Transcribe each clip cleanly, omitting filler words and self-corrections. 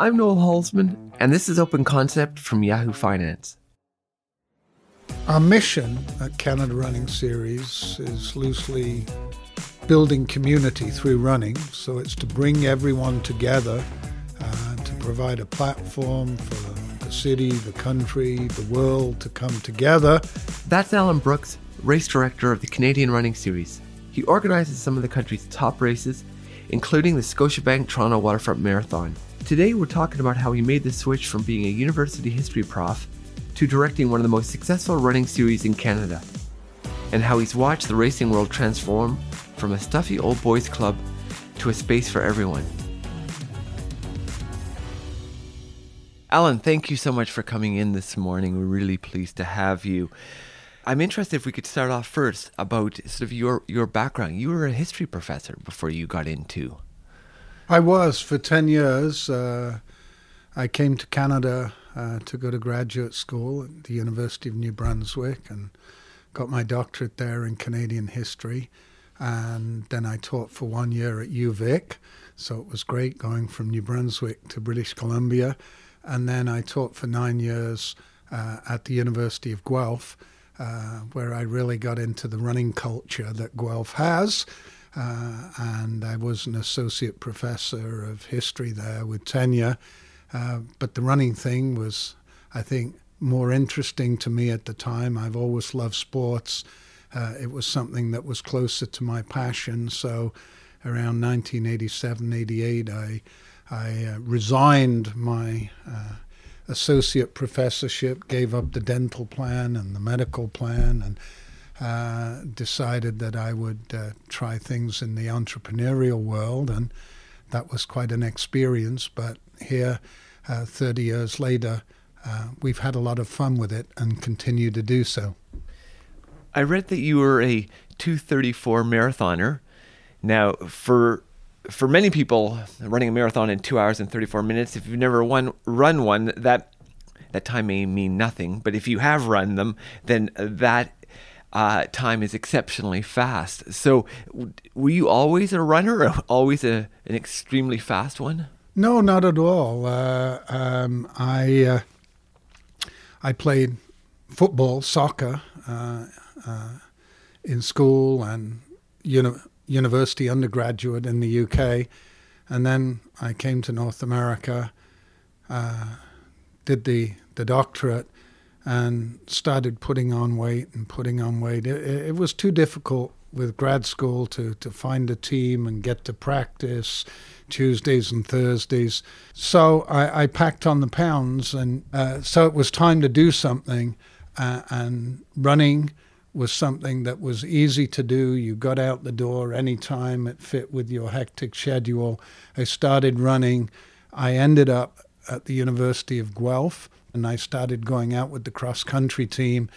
I'm Noel Halsman, and this is Open Concept from Yahoo Finance. Our mission at Canada Running Series is loosely building community through running, so it's to bring everyone together to provide a platform for the city, the country, the world to come together. That's Alan Brooks, race director of the Canadian Running Series. He organizes some of the country's top races, including the Scotiabank Toronto Waterfront Marathon. Today we're talking about how he made the switch from being a university history prof to directing one of the most successful running series in Canada, and how he's watched the racing world transform from a stuffy old boys club to a space for everyone. Alan, thank you so much for coming in this morning. We're really pleased to have you. I'm interested if we could start off first about sort of your background. You were a history professor before you got into... I was for 10 years. I came to Canada to go to graduate school at the University of New Brunswick and got my doctorate there in Canadian history. And then I taught for 1 year at UVic. So it was great going from New Brunswick to British Columbia. And then I taught for 9 years at the University of Guelph, where I really got into the running culture that Guelph has. And I was an associate professor of history there with tenure. But the running thing was, I think, more interesting to me at the time. I've always loved sports. It was something that was closer to my passion. So around 1987, 88, I resigned my associate professorship, gave up the dental plan and the medical plan, and decided that I would try things in the entrepreneurial world. And that was quite an experience. But here, 30 years later, we've had a lot of fun with it and continue to do so. I read that you were a 2:34 marathoner. Now, for many people, running a marathon in 2 hours and 34 minutes, if you've never run one, that time may mean nothing. But if you have run them, then that time is exceptionally fast. So were you always a runner, or always an extremely fast one? No, not at all. I played football, soccer in school and university undergraduate in the UK, and then I came to North America, did the doctorate, and started putting on weight and putting on weight. It was too difficult with grad school to find a team and get to practice Tuesdays and Thursdays. So I packed on the pounds, and so it was time to do something. And running was something that was easy to do. You got out the door anytime it fit with your hectic schedule. I started running. I ended up at the University of Guelph, and I started going out with the cross-country team.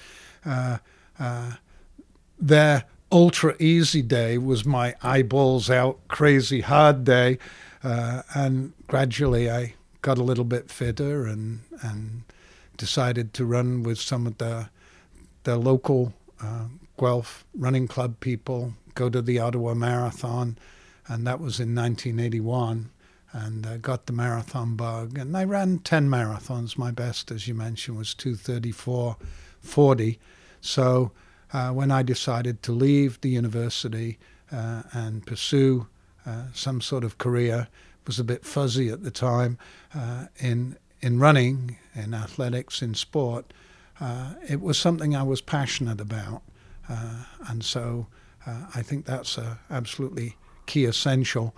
Their ultra-easy day was my eyeballs-out, crazy hard day, and gradually I got a little bit fitter and decided to run with some of the local Guelph running club people, go to the Ottawa Marathon, and that was in 1981. And I got the marathon bug, and I ran 10 marathons. My best, as you mentioned, was 2:34:40. So when I decided to leave the university and pursue some sort of career, it was a bit fuzzy at the time, in running, in athletics, in sport, it was something I was passionate about. And so I think that's a absolutely key essential.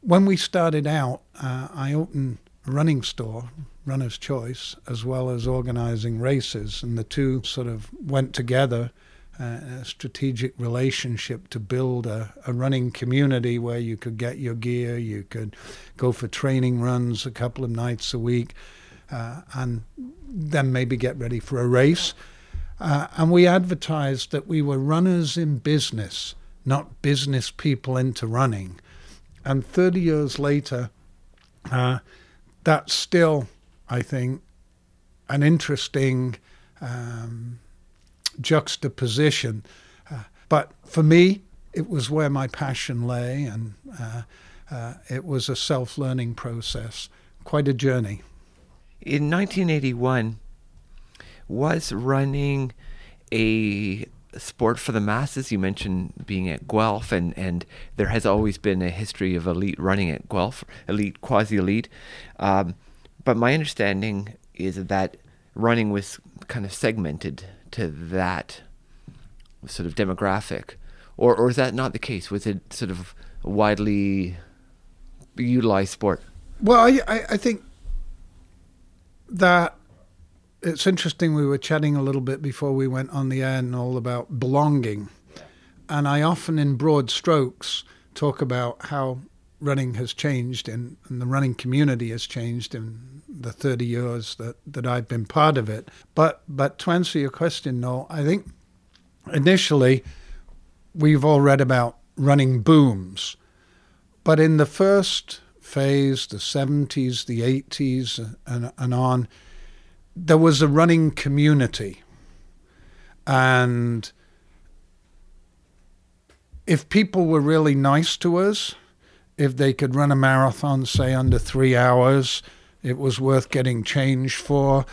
When we started out, I opened a running store, Runner's Choice, as well as organizing races, and the two sort of went together in a strategic relationship to build a running community where you could get your gear, you could go for training runs a couple of nights a week, and then maybe get ready for a race. And we advertised that we were runners in business, not business people into running. And 30 years later, that's still, I think, an interesting juxtaposition. But for me, it was where my passion lay, and it was a self-learning process. quite a journey. In 1981, was running a sport for the masses. You mentioned being at Guelph, and there has always been a history of elite running at Guelph, elite, quasi-elite. But my understanding is that running was kind of segmented to that sort of demographic. Or is that not the case? Was it sort of a widely utilized sport? Well, I think that it's interesting. We were chatting a little bit before we went on the air, and all about belonging. And I often, in broad strokes, talk about how running has changed and the running community has changed in the 30 years that I've been part of it. But to answer your question, Noel, I think initially we've all read about running booms. But in the first phase, the 70s, the 80s, and on, there was a running community. And if people were really nice to us, if they could run a marathon, say, under 3 hours, it was worth getting change for.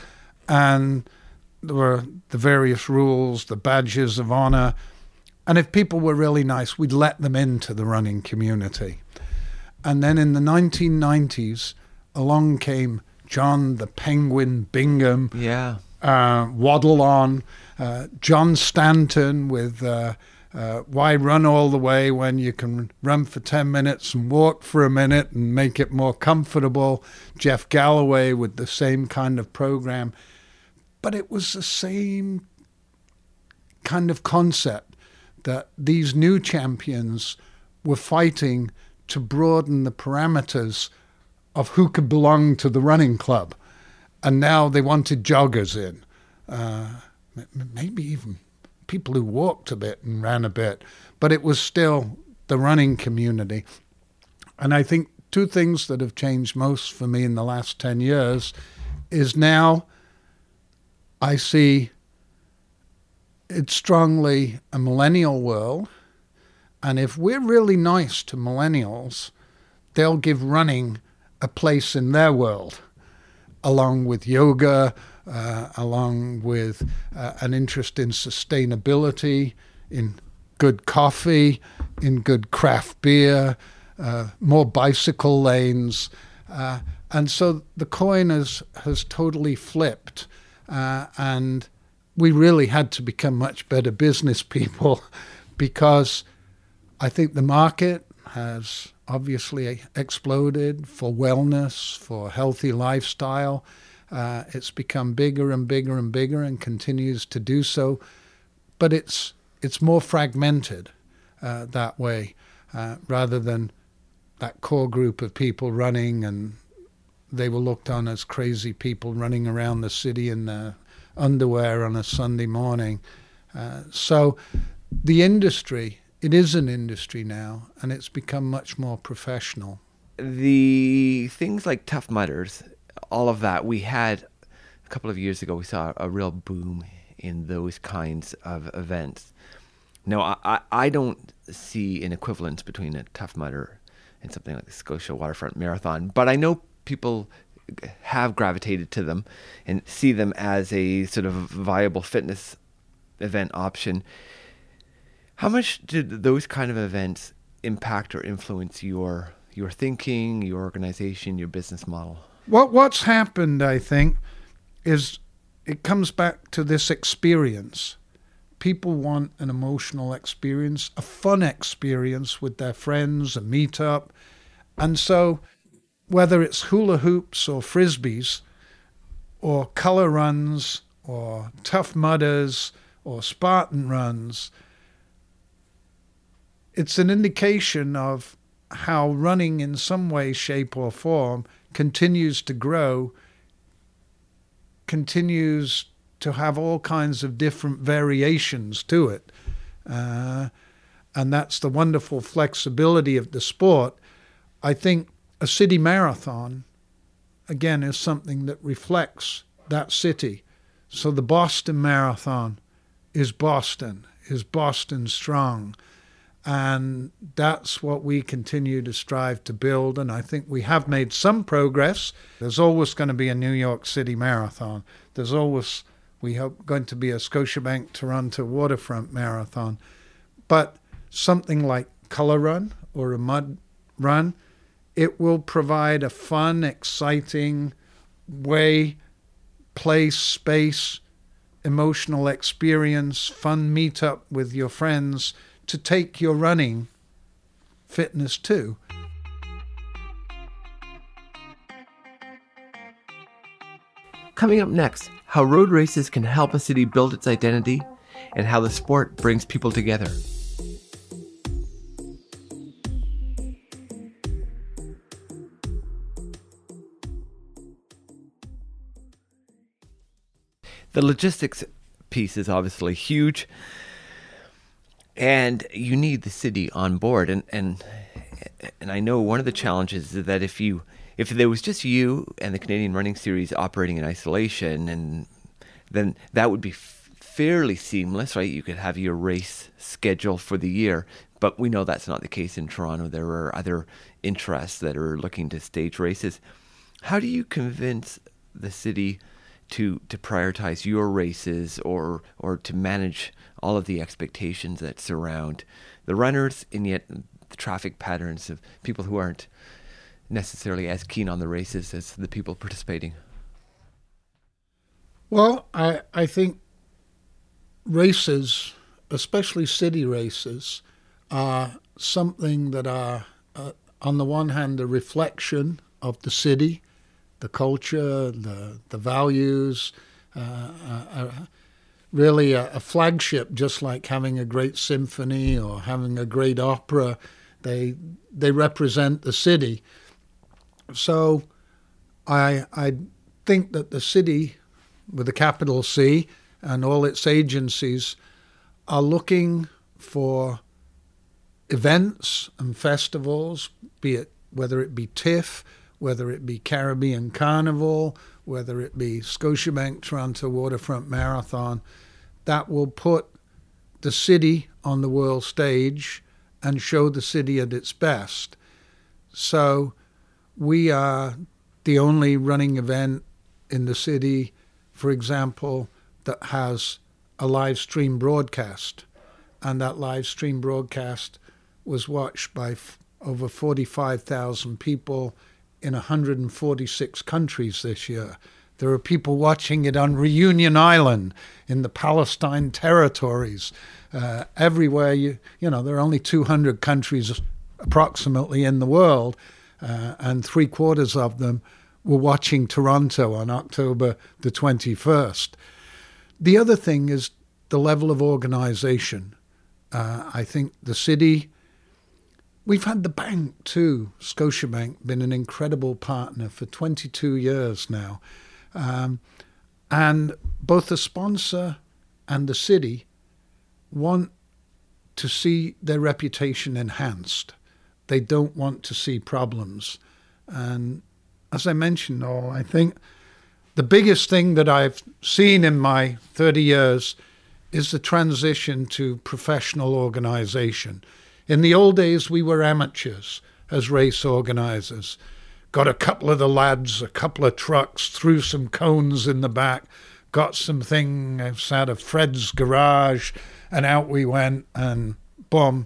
And there were the various rules, the badges of honor. And if people were really nice, we'd let them into the running community. And then in the 1990s, along came John the Penguin Bingham, Waddle On, John Stanton with Why Run All the Way When You Can Run for 10 minutes and Walk for a Minute and Make It More Comfortable, Jeff Galloway with the same kind of program. But it was the same kind of concept that these new champions were fighting to broaden the parameters of who could belong to the running club. And now they wanted joggers in, maybe even people who walked a bit and ran a bit, but it was still the running community. And I think two things that have changed most for me in the last 10 years is now I see it's strongly a millennial world. And if we're really nice to millennials, they'll give running a place in their world, along with yoga, along with an interest in sustainability, in good coffee, in good craft beer, more bicycle lanes. And so the coin has totally flipped. And we really had to become much better business people because I think the market has obviously exploded for wellness, for healthy lifestyle. It's become bigger and bigger and bigger and continues to do so. But it's more fragmented that way rather than that core group of people running, and they were looked on as crazy people running around the city in their underwear on a Sunday morning. So the industry, it is an industry now, and it's become much more professional. The things like Tough Mudders, all of that, we had a couple of years ago, we saw a real boom in those kinds of events. Now, I don't see an equivalence between a Tough Mudder and something like the Scotia Waterfront Marathon, but I know people have gravitated to them and see them as a sort of viable fitness event option. How much did those kind of events impact or influence your thinking, your organization, your business model? What's happened, I think, is it comes back to this experience. People want an emotional experience, a fun experience with their friends, a meetup. And so whether it's hula hoops or frisbees or color runs or Tough Mudders or Spartan runs, it's an indication of how running in some way, shape, or form continues to grow, continues to have all kinds of different variations to it. And that's the wonderful flexibility of the sport. I think a city marathon, again, is something that reflects that city. So the Boston Marathon is Boston strong. And that's what we continue to strive to build. And I think we have made some progress. There's always going to be a New York City Marathon. There's always, we hope, going to be a Scotiabank Toronto Waterfront Marathon. But something like Color Run or a Mud Run, it will provide a fun, exciting way, place, space, emotional experience, fun meetup with your friends, to take your running fitness to. Coming up next, how road races can help a city build its identity and how the sport brings people together. The logistics piece is obviously huge. And you need the city on board, and I know one of the challenges is that if there was just you and the Canadian Running Series operating in isolation, and then that would be fairly seamless, right? You could have your race schedule for the year, but we know that's not the case in Toronto. There are other interests that are looking to stage races. How do you convince the city to prioritize your races or to manage all of the expectations that surround the runners and yet the traffic patterns of people who aren't necessarily as keen on the races as the people participating? Well, I think races, especially city races, are something that are, on the one hand, a reflection of the city, the culture, the values, really a flagship, just like having a great symphony or having a great opera. They represent the city. So I think that the city, with a capital C, and all its agencies are looking for events and festivals, be it whether it be TIFF, whether it be Caribbean Carnival, whether it be Scotiabank Toronto Waterfront Marathon, that will put the city on the world stage and show the city at its best. So we are the only running event in the city, for example, that has a live stream broadcast. And that live stream broadcast was watched by over 45,000 people in 146 countries this year. There are people watching it on Reunion Island, in the Palestine territories, everywhere. You know, there are only 200 countries approximately in the world, and 3/4 of them were watching Toronto on October the 21st. The other thing is the level of organization. I think the city... We've had the bank too, Scotiabank, been an incredible partner for 22 years now. And both the sponsor and the city want to see their reputation enhanced. They don't want to see problems. And as I mentioned, Noel, I think the biggest thing that I've seen in my 30 years is the transition to professional organization. In the old days, we were amateurs as race organizers. Got a couple of the lads, a couple of trucks, threw some cones in the back, got something out of Fred's garage, and out we went, and boom.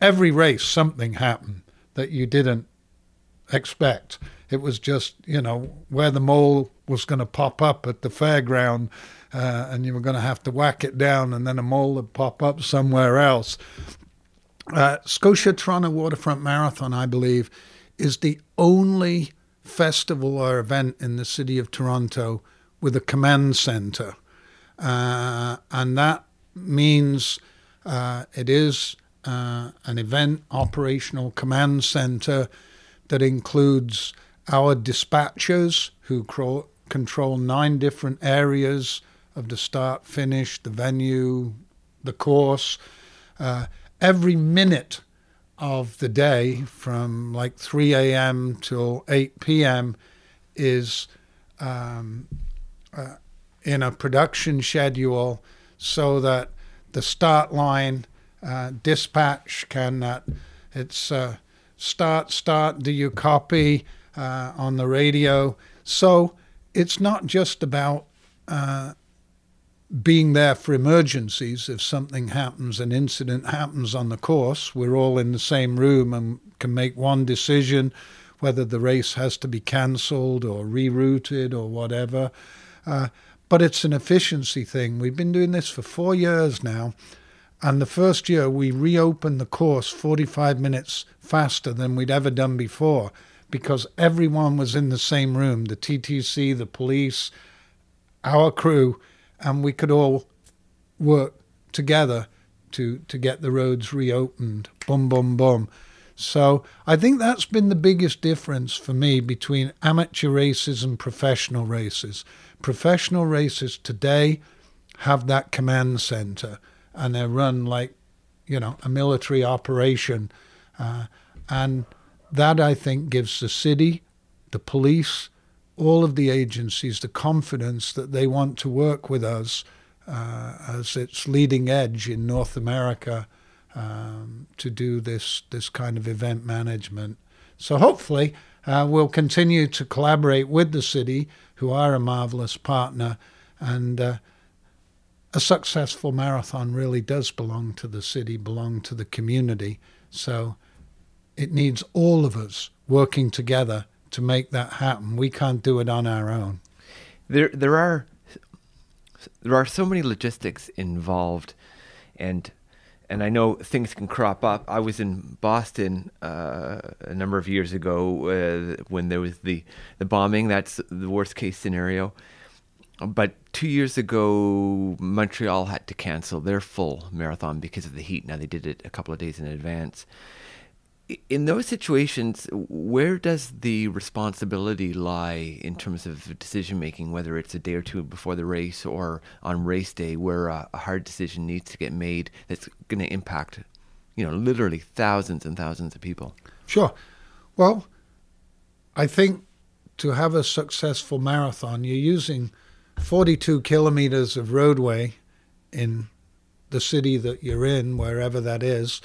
Every race, something happened that you didn't expect. It was just, you know, where the mole was going to pop up at the fairground, and you were going to have to whack it down, and then a mole would pop up somewhere else. Scotia Toronto Waterfront Marathon, I believe, is the only festival or event in the city of Toronto with a command centre. And that means it is an event operational command centre that includes our dispatchers who control 9 different areas of the start, finish, the venue, the course. Every minute of the day from like 3 a.m. till 8 p.m. is in a production schedule so that the start line dispatch can that. It's start, do you copy on the radio? So it's not just about being there for emergencies. If something happens, an incident happens on the course, we're all in the same room and can make one decision whether the race has to be cancelled or rerouted or whatever. But it's an efficiency thing. We've been doing this for 4 years now, and the first year we reopened the course 45 minutes faster than we'd ever done before because everyone was in the same room, the TTC, the police, our crew, and we could all work together to get the roads reopened. Boom, boom, boom. So I think that's been the biggest difference for me between amateur races and professional races. Professional races today have that command center, and they're run like, you know, a military operation. And that, I think, gives the city, the police, all of the agencies the confidence that they want to work with us as its leading edge in North America to do this kind of event management. So hopefully we'll continue to collaborate with the city, who are a marvelous partner, and a successful marathon really does belong to the city, belong to the community. So it needs all of us working together to make that happen. We can't do it on our own. There are so many logistics involved, and I know things can crop up. I was in Boston a number of years ago when there was the bombing. That's the worst case scenario. But 2 years ago, Montreal had to cancel their full marathon because of the heat. Now, they did it a couple of days in advance. In those situations, where does the responsibility lie in terms of decision-making, whether it's a day or two before the race or on race day where a hard decision needs to get made that's going to impact, you know, literally thousands and thousands of people? Sure. Well, I think to have a successful marathon, you're using 42 kilometers of roadway in the city that you're in, wherever that is.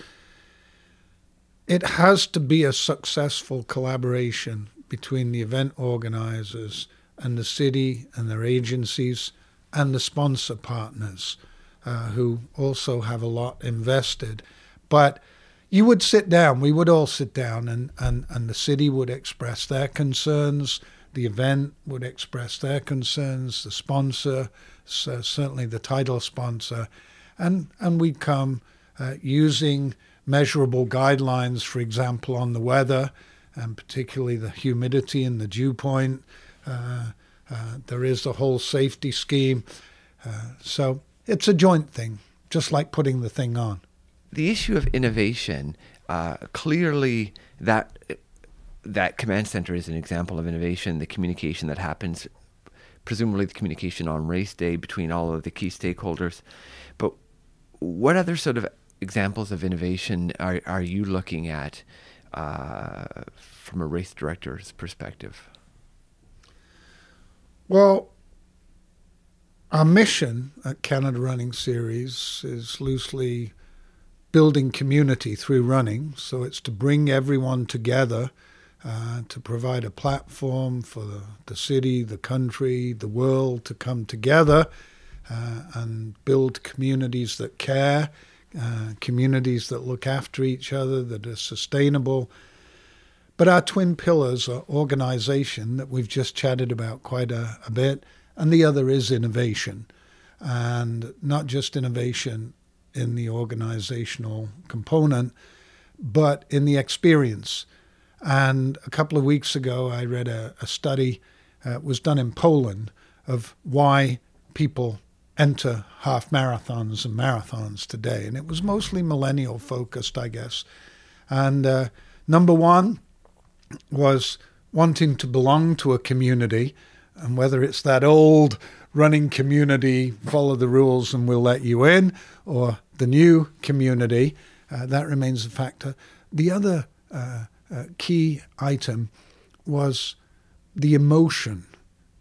It has to be a successful collaboration between the event organizers and the city and their agencies and the sponsor partners who also have a lot invested. But you would sit down, we would all sit down, and the city would express their concerns, the event would express their concerns, the sponsor, certainly the title sponsor, and we'd come using measurable guidelines, for example, on the weather, and particularly the humidity and the dew point. There is the whole safety scheme. So it's a joint thing, just like putting the thing on. The issue of innovation, clearly that command center is an example of innovation, the communication that happens, presumably the communication on race day between all of the key stakeholders. But what other sort of examples of innovation are you looking at from a race director's perspective? Well, our mission at Canada Running Series is loosely building community through running. So it's to bring everyone together to provide a platform for the city, the country, the world to come together and build communities that care, communities that look after each other, that are sustainable. But our twin pillars are organization, that we've just chatted about quite a bit, and the other is innovation. And not just innovation in the organizational component, but in the experience. And a couple of weeks ago, I read a study was done in Poland of why people enter half marathons and marathons today. And it was mostly millennial focused, I guess. And number one was wanting to belong to a community, and whether it's that old running community, follow the rules and we'll let you in, or the new community, that remains a factor. The other key item was the emotion,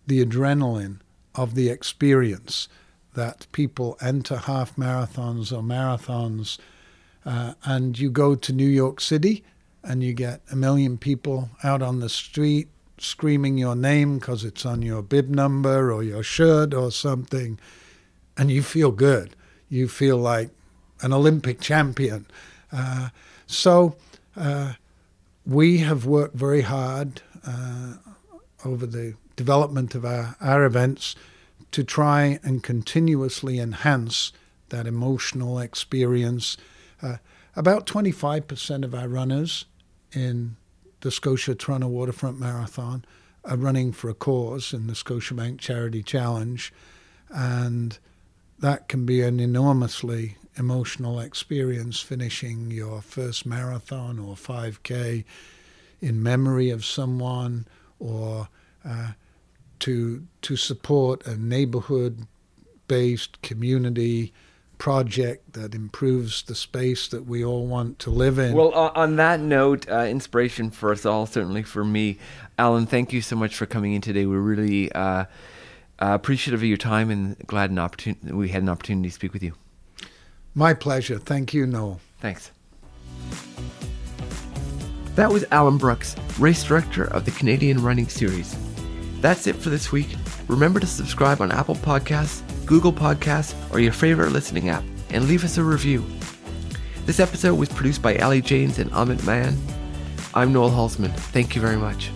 the adrenaline of the experience, that people enter half marathons or marathons And you go to New York City and you get 1 million people out on the street screaming your name because it's on your bib number or your shirt or something, and you feel good. You feel like an Olympic champion. So we have worked very hard over the development of our events to try and continuously enhance that emotional experience. About 25% of our runners in the Scotia Toronto Waterfront Marathon are running for a cause in the Scotiabank Charity Challenge, and that can be an enormously emotional experience, finishing your first marathon or 5K in memory of someone, or to support a neighborhood-based community project that improves the space that we all want to live in. Well, on that note, inspiration for us all, certainly for me. Alan, thank you so much for coming in today. We're really appreciative of your time and glad we had an opportunity to speak with you. My pleasure. Thank you, Noel. Thanks. That was Alan Brooks, race director of the Canadian Running Series. That's it for this week. Remember to subscribe on Apple Podcasts, Google Podcasts, or your favorite listening app, and leave us a review. This episode was produced by Ali Janes and Amit Mayan. I'm Noel Halsman. Thank you very much.